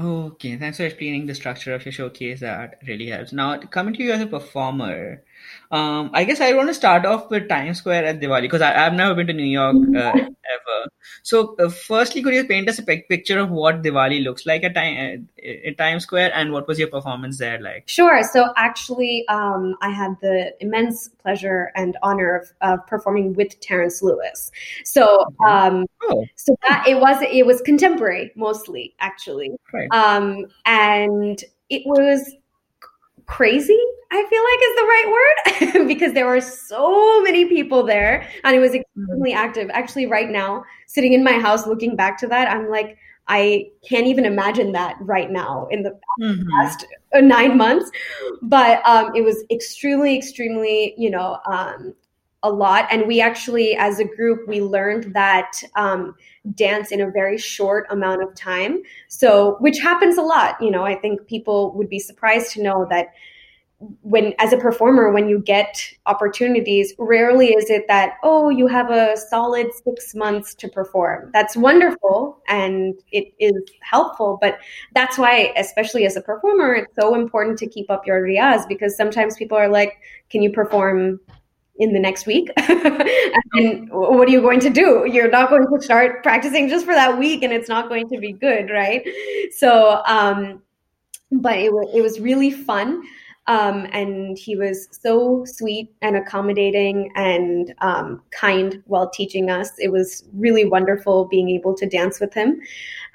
Okay, thanks for explaining the structure of your showcase. That really helps. Now, coming to you as a performer, I guess I want to start off with Times Square at Diwali, because I've never been to New York ever. So, firstly, could you paint us a picture of what Diwali looks like at Times Square, and what was your performance there like? Sure. So, actually, I had the immense pleasure and honor of performing with Terrence Lewis. So, so that it was contemporary mostly, actually. Right. And it was crazy, I feel like is the right word, because there were so many people there and it was extremely active. Actually, right now, sitting in my house, looking back to that, I'm like, I can't even imagine that right now in the past 9 months, but it was extremely, extremely, a lot. And we actually, as a group, we learned that dance in a very short amount of time. So, which happens a lot. I think people would be surprised to know that when, as a performer, when you get opportunities, rarely is it that, you have a solid 6 months to perform. That's wonderful and it is helpful. But that's why, especially as a performer, it's so important to keep up your riyaz, because sometimes people are like, can you perform in the next week? And what are you going to do? You're not going to start practicing just for that week and it's not going to be good, right? So, but it was really fun. And he was so sweet and accommodating and kind while teaching us. It was really wonderful being able to dance with him.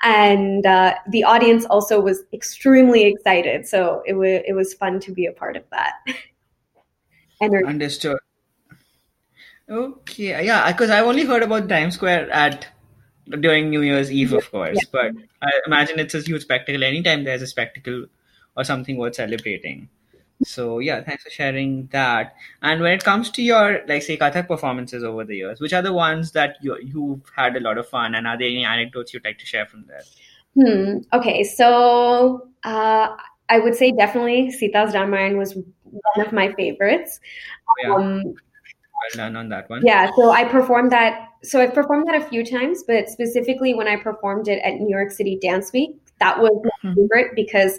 And the audience also was extremely excited. So it was fun to be a part of that. Understood. Okay, yeah, because I've only heard about Times Square during New Year's Eve, of course, but I imagine it's a huge spectacle anytime there's a spectacle or something worth celebrating. So yeah, thanks for sharing that. And when it comes to your, like, say, Kathak performances over the years, which are the ones that you've had a lot of fun, and are there any anecdotes you'd like to share from that? Okay, so I would say definitely Sita's Ramayan was one of my favorites. Well done on that one. Yeah, so I performed that. So I've performed that a few times, but specifically when I performed it at New York City Dance Week, that was my favorite, because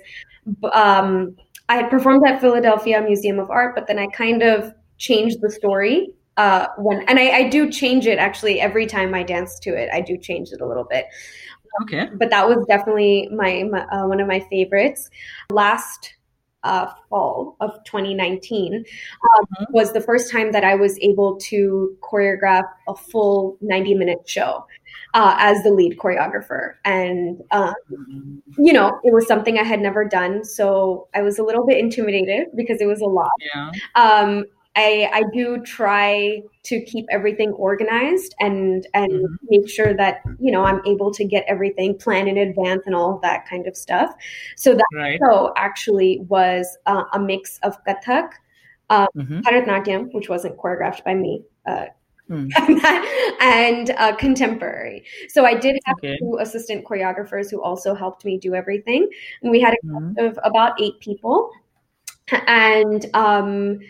I had performed at Philadelphia Museum of Art, but then I kind of changed the story. I do change it actually every time I dance to it. I do change it a little bit. Okay. But that was definitely my one of my favorites. Last fall of 2019 was the first time that I was able to choreograph a full 90-minute show as the lead choreographer. And, it was something I had never done. So I was a little bit intimidated because it was a lot. Yeah. I do try to keep everything organized and make sure that, I'm able to get everything planned in advance and all of that kind of stuff. So that show actually was a mix of Kathak, Bharatanatyam, which wasn't choreographed by me, and contemporary. So I did have two assistant choreographers who also helped me do everything. And we had a group of about 8 people. And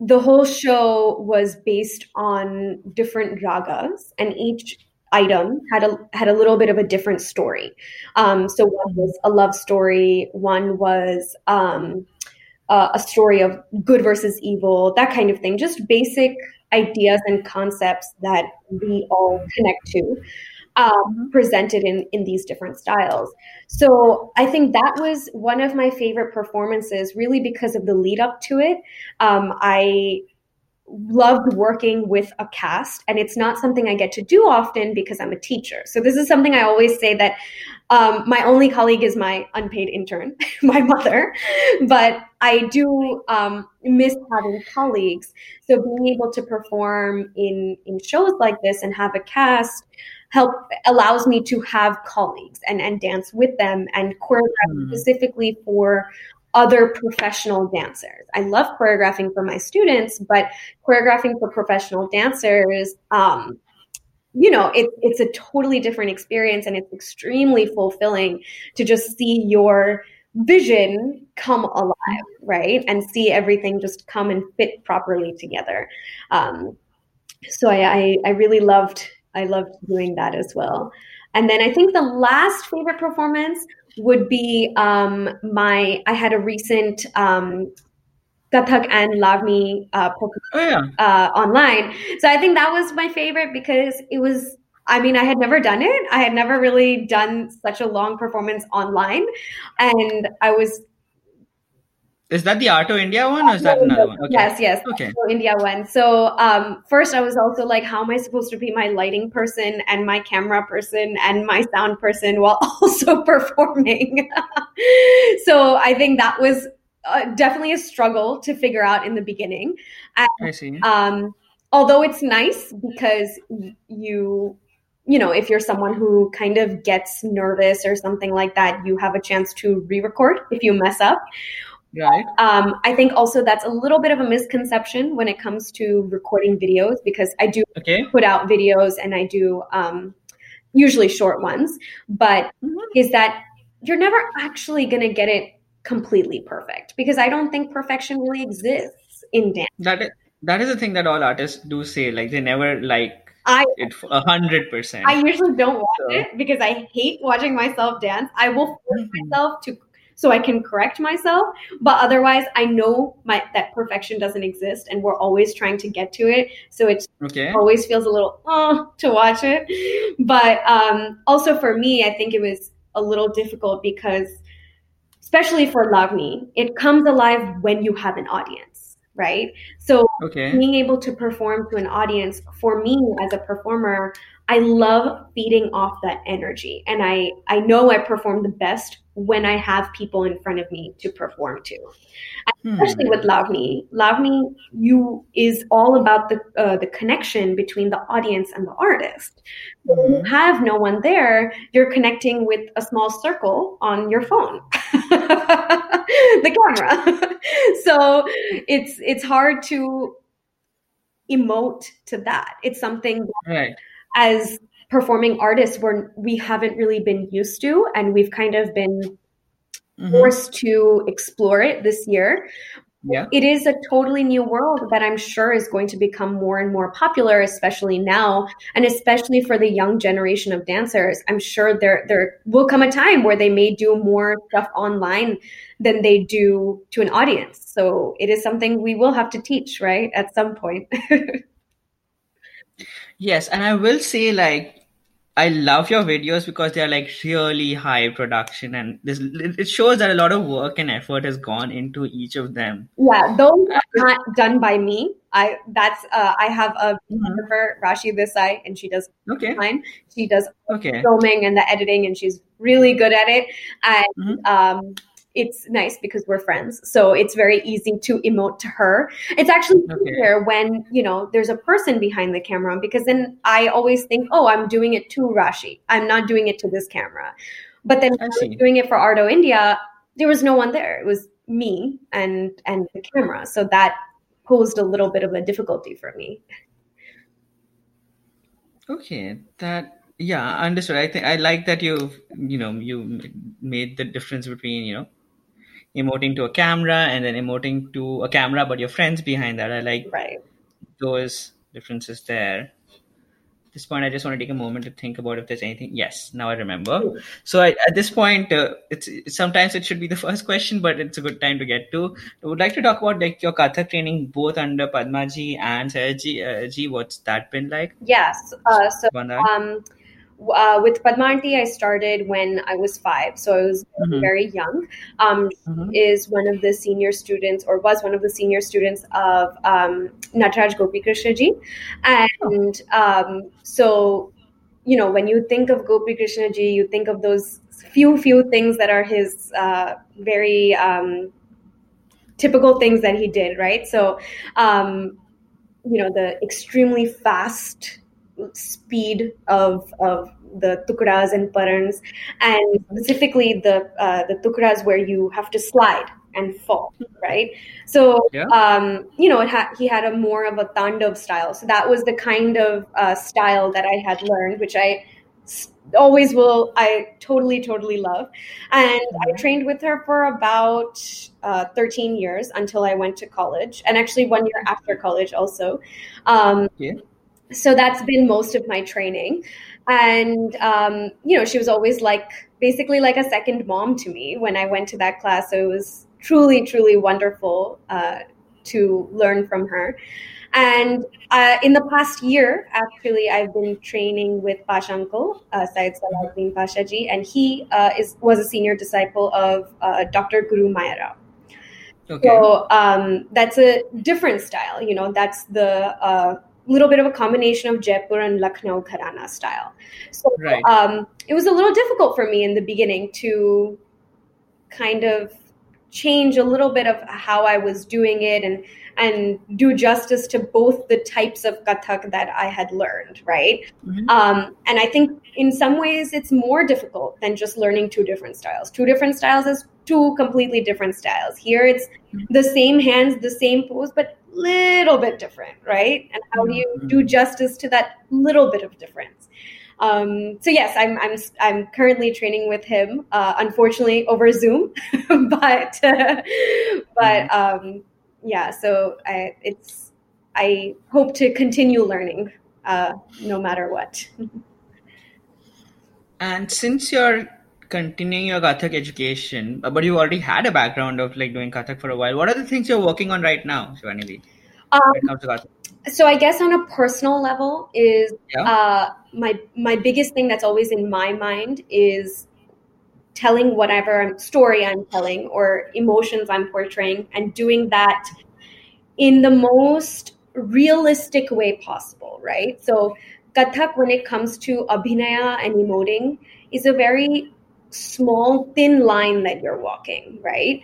the whole show was based on different ragas, and each item had a little bit of a different story. So one was a love story, one was a story of good versus evil, that kind of thing. Just basic ideas and concepts that we all connect to, presented in these different styles. So I think that was one of my favorite performances, really because of the lead up to it. I loved working with a cast, and it's not something I get to do often because I'm a teacher. So this is something I always say that my only colleague is my unpaid intern, my mother, but I do miss having colleagues. So being able to perform in shows like this and have a cast allows me to have colleagues and dance with them and choreograph specifically for other professional dancers. I love choreographing for my students, but choreographing for professional dancers, it's a totally different experience, and it's extremely fulfilling to just see your vision come alive, right? And see everything just come and fit properly together. So I really loved doing that as well. And then I think the last favorite performance would be I had a recent Kathak and Lavani online. So I think that was my favorite because it was, I had never done it. I had never really done such a long performance online. And I was... Is that the Art of India one or is that another one? Okay. Yes. Okay. Art of India one. So first I was also like, how am I supposed to be my lighting person and my camera person and my sound person while also performing? So I think that was definitely a struggle to figure out in the beginning. And, I see. Although it's nice because you know, if you're someone who kind of gets nervous or something like that, you have a chance to re-record if you mess up. Right. I think also that's a little bit of a misconception when it comes to recording videos, because I do put out videos and I do usually short ones, but is that you're never actually going to get it completely perfect, because I don't think perfection really exists in dance. That is the thing that all artists do say, like they never it 100%. I usually don't watch it because I hate watching myself dance. I will force myself to so I can correct myself. But otherwise, I know that perfection doesn't exist, and we're always trying to get to it. So it always feels a little, to watch it. But also for me, I think it was a little difficult because, especially for Lavani, it comes alive when you have an audience, right? So being able to perform to an audience, for me as a performer, I love feeding off that energy. And I know I perform the best when I have people in front of me to perform to. And especially with Lavani. Lavani is all about the connection between the audience and the artist. So when you have no one there, you're connecting with a small circle on your phone, the camera. So it's hard to emote to that. It's something that, as performing artists, we haven't really been used to, and we've kind of been forced to explore it this year. Yeah. It is a totally new world that I'm sure is going to become more and more popular, especially now, and especially for the young generation of dancers. I'm sure there will come a time where they may do more stuff online than they do to an audience. So it is something we will have to teach, right, at some point. Yes, and I will say, I love your videos because they are really high production, and it shows that a lot of work and effort has gone into each of them. Yeah, those are not done by me. I have a photographer, Rashi Visai, and she does mine. She does filming and the editing, and she's really good at it. And it's nice because we're friends, so it's very easy to emote to her. It's actually easier when, there's a person behind the camera, because then I always think, I'm doing it to Rashi. I'm not doing it to this camera. But then when I was doing it for Art of India, there was no one there. It was me and the camera. So that posed a little bit of a difficulty for me. Okay, I understood. I think I like that you made the difference between, emoting to a camera and then emoting to a camera, but your friends behind that. I like those differences there. At this point, I just want to take a moment to think about if there's anything. Yes, now I remember. Ooh. So at this point, it's sometimes it should be the first question, but it's a good time to get to. I would like to talk about your Kathak training, both under Padma Ji and Sarah Ji. What's that been like? Yes. With Padma Aunty, I started when I was 5, so I was very young. Is one of the senior students, or was one of the senior students of Nataraj Gopi Krishna Ji, and so you know when you think of Gopi Krishna Ji, you think of those few things that are his very typical things that he did, right? So you know, the extremely fast speed of the tukras and parans, and specifically the tukras where you have to slide and fall, right? So you know, he had a more of a tandav style, so that was the kind of style that I had learned, which I always will, I totally love. And I trained with her for about 13 years until I went to college, and actually 1 year after college also. So that's been most of my training. And, you know, she was always like, basically like a second mom to me when I went to that class. So it was truly wonderful to learn from her. And in the past year, actually, I've been training with Pasha uncle, Syed Sallauddin Pasha Ji, and he was a senior disciple of Dr. Guru Maya Rao. So that's a different style, you know, that's the little bit of a combination of Jaipur and Lucknow Gharana style. So it was a little difficult for me in the beginning to kind of change a little bit of how I was doing it and do justice to both the types of Kathak that I had learned, right? And I think in some ways it's more difficult than just learning two different styles. Two different styles is two completely different styles. Here it's the same hands, the same pose, but little bit different, right? And how do you do justice to that little bit of difference? So yes, I'm currently training with him, unfortunately over Zoom, but yeah, so I hope to continue learning, no matter what. And since you're continuing your Kathak education, but you already had a background of like doing Kathak for a while, what are the things you're working on right now, Shivani, when it comes to Kathak? So I guess on a personal level is my biggest thing that's always in my mind is telling whatever story I'm telling or emotions I'm portraying, and doing that in the most realistic way possible, right? So Kathak, when it comes to abhinaya and emoting, is a very small, thin line that you're walking, right?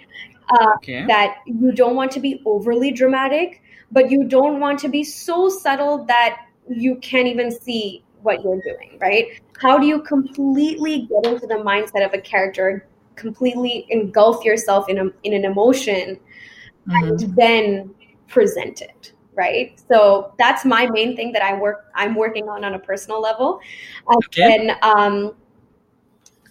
That you don't want to be overly dramatic, but you don't want to be so subtle that you can't even see what you're doing, right? How do you completely get into the mindset of a character, completely engulf yourself in an emotion, and then present it, right? So that's my main thing that I'm working on a personal level. And then,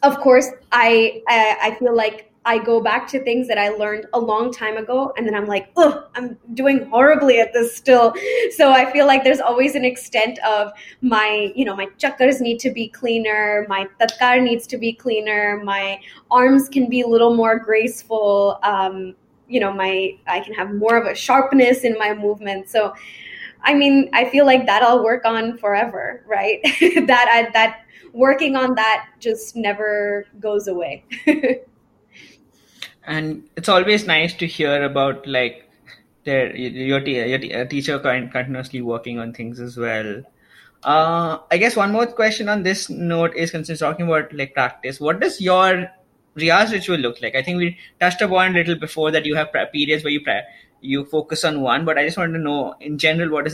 of course, I feel like I go back to things that I learned a long time ago, and then I'm like, oh, I'm doing horribly at this still. So I feel like there's always an extent of my, you know, my chakkars need to be cleaner, my tatkar needs to be cleaner, my arms can be a little more graceful, you know, I can have more of a sharpness in my movement. So, I mean, I feel like that I'll work on forever, right? That working on that just never goes away. And it's always nice to hear about like your teacher continuously working on things as well. I guess one more question on this note is, since talking about like practice, what does your Riyaz ritual look like? I think we touched upon a little before that you have periods where you focus on one, but I just wanted to know in general, what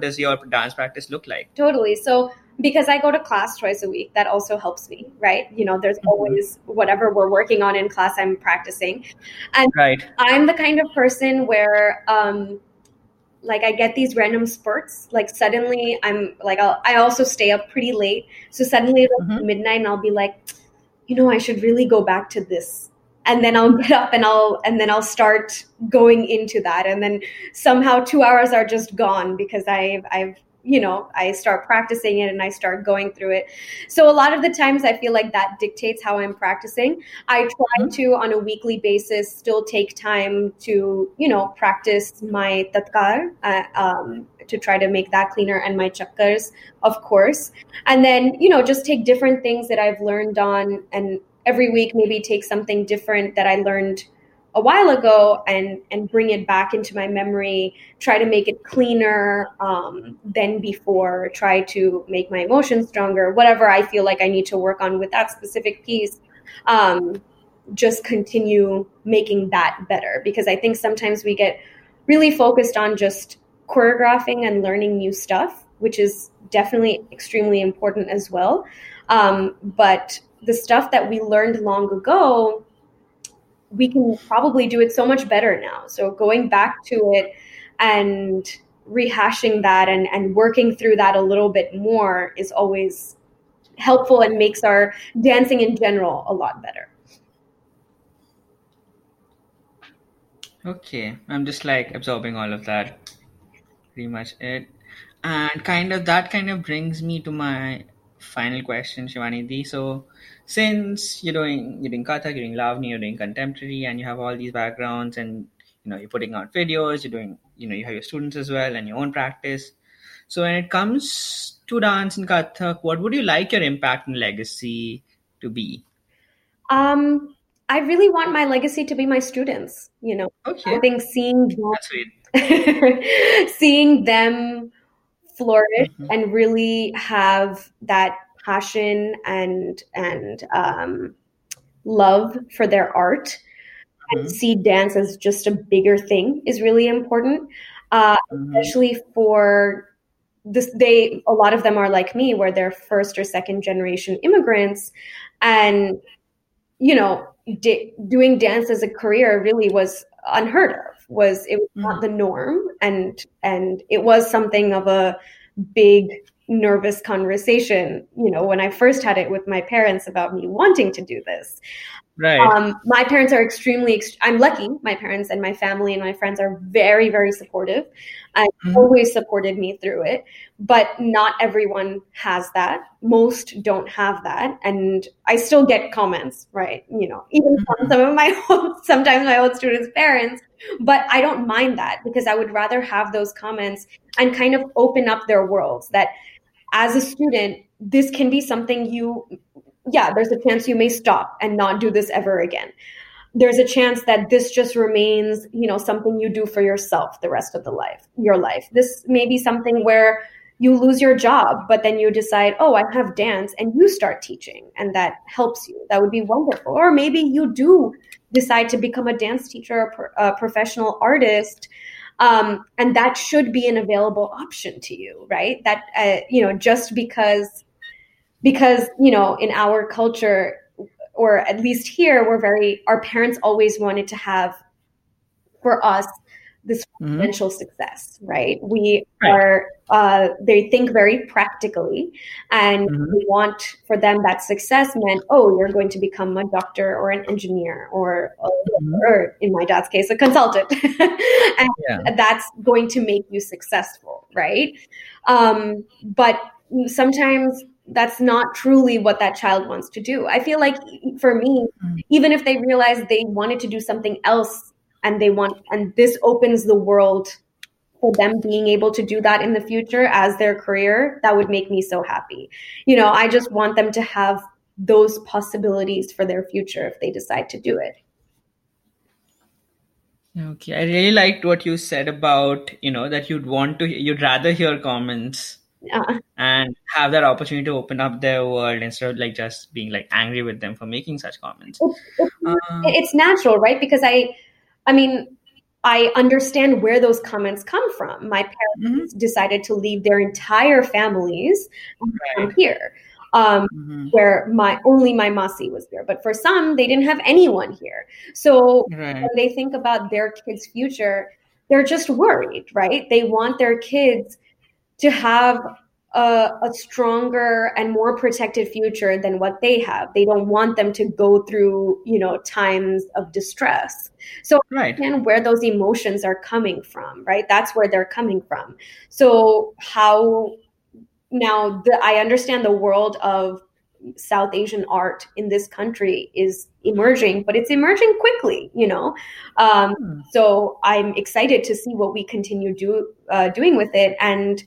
does your dance practice look like? Totally. So because I go to class twice a week, that also helps me, right? You know, there's always whatever we're working on in class, I'm practicing. And I'm the kind of person where, like, I get these random spurts. Like, suddenly I'm like, I also stay up pretty late. So suddenly it'll be midnight and I'll be like, you know, I should really go back to this. And then I'll get up and I'll start going into that. And then somehow 2 hours are just gone because I've you know, I start practicing it and I start going through it. So a lot of the times I feel like that dictates how I'm practicing. I try to, on a weekly basis, still take time to, you know, practice my tatkar to try to make that cleaner, and my chakkars, of course. And then, you know, just take different things that I've learned on, and every week maybe take something different that I learned a while ago and bring it back into my memory, try to make it cleaner than before, try to make my emotions stronger, whatever I feel like I need to work on with that specific piece. Just continue making that better, because I think sometimes we get really focused on just choreographing and learning new stuff, which is definitely extremely important as well. But the stuff that we learned long ago, we can probably do it so much better now. So going back to it and rehashing that and working through that a little bit more is always helpful and makes our dancing in general a lot better. Okay, I'm just like absorbing all of that. Pretty much it. And that brings me to my final question, Shivani Di. So since you're doing Kathak, you're doing Lavani, you're doing contemporary, and you have all these backgrounds, and you're putting out videos, you're doing, you have your students as well and your own practice. So when it comes to dance in Kathak, what would you like your impact and legacy to be? I really want my legacy to be my students, Okay. I think seeing them flourish and really have that passion and love for their art and see dance as just a bigger thing is really important, especially for this. A lot of them are like me, where they're first or second generation immigrants, and doing dance as a career really was unheard of. It was not the norm, and it was something of a big nervous conversation, when I first had it with my parents about me wanting to do this. Right. My parents are I'm lucky. My parents and my family and my friends are very, very supportive and always supported me through it. But not everyone has that. Most don't have that. And I still get comments, right? Even from sometimes my old students' parents. But I don't mind that, because I would rather have those comments and kind of open up their worlds that as a student, this can be something there's a chance you may stop and not do this ever again. There's a chance that this just remains, something you do for yourself the rest of your life. This may be something where you lose your job, but then you decide, oh, I have dance, and you start teaching, and that helps you. That would be wonderful. Or maybe you do decide to become a dance teacher, a professional artist, and that should be an available option to you, right? That, just because, in our culture, or at least here, our parents always wanted to have for us this financial success, right? They think very practically, and we want for them that success meant, oh, you're going to become a doctor or an engineer or in my dad's case, a consultant. And that's going to make you successful, right? But sometimes that's not truly what that child wants to do. I feel like for me, even if they realize they wanted to do something else and this opens the world for them being able to do that in the future as their career, that would make me so happy. I just want them to have those possibilities for their future if they decide to do it. Okay. I really liked what you said about, that you'd rather hear comments. Yeah. And have that opportunity to open up their world instead of just being angry with them for making such comments. It's natural, right? Because I understand where those comments come from. My parents decided to leave their entire families and come here, where only my Masi was there. But for some, they didn't have anyone here. So when they think about their kids' future, they're just worried, right? They want their kids to have a stronger and more protected future than what they have. They don't want them to go through, times of distress. So understand where those emotions are coming from, right? That's where they're coming from. So I understand the world of South Asian art in this country is emerging, but it's emerging quickly, you know. So I'm excited to see what we continue doing with it. And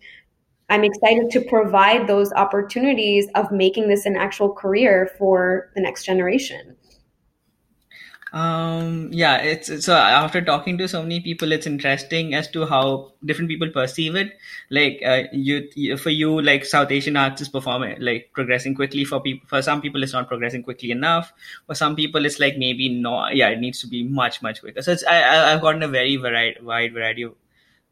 I'm excited to provide those opportunities of making this an actual career for the next generation. It's so after talking to so many people, it's interesting as to how different people perceive it. Like for you, like South Asian arts is performing, like progressing quickly for people. For some people, it's not progressing quickly enough. For some people, it's like maybe not. Yeah, it needs to be much, much quicker. So I've gotten a very wide variety of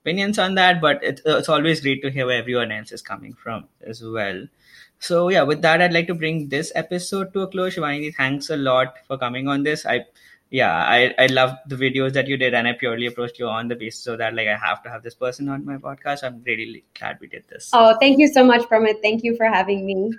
opinions on that, but it's always great to hear where everyone else is coming from as well. So yeah, with that, I'd like to bring this episode to a close. Shivani, thanks a lot for coming on this. I love the videos that you did, and I purely approached you on the basis so that like I have to have this person on my podcast. I'm really glad we did this. Oh, thank you so much, Pramit. Thank you for having me.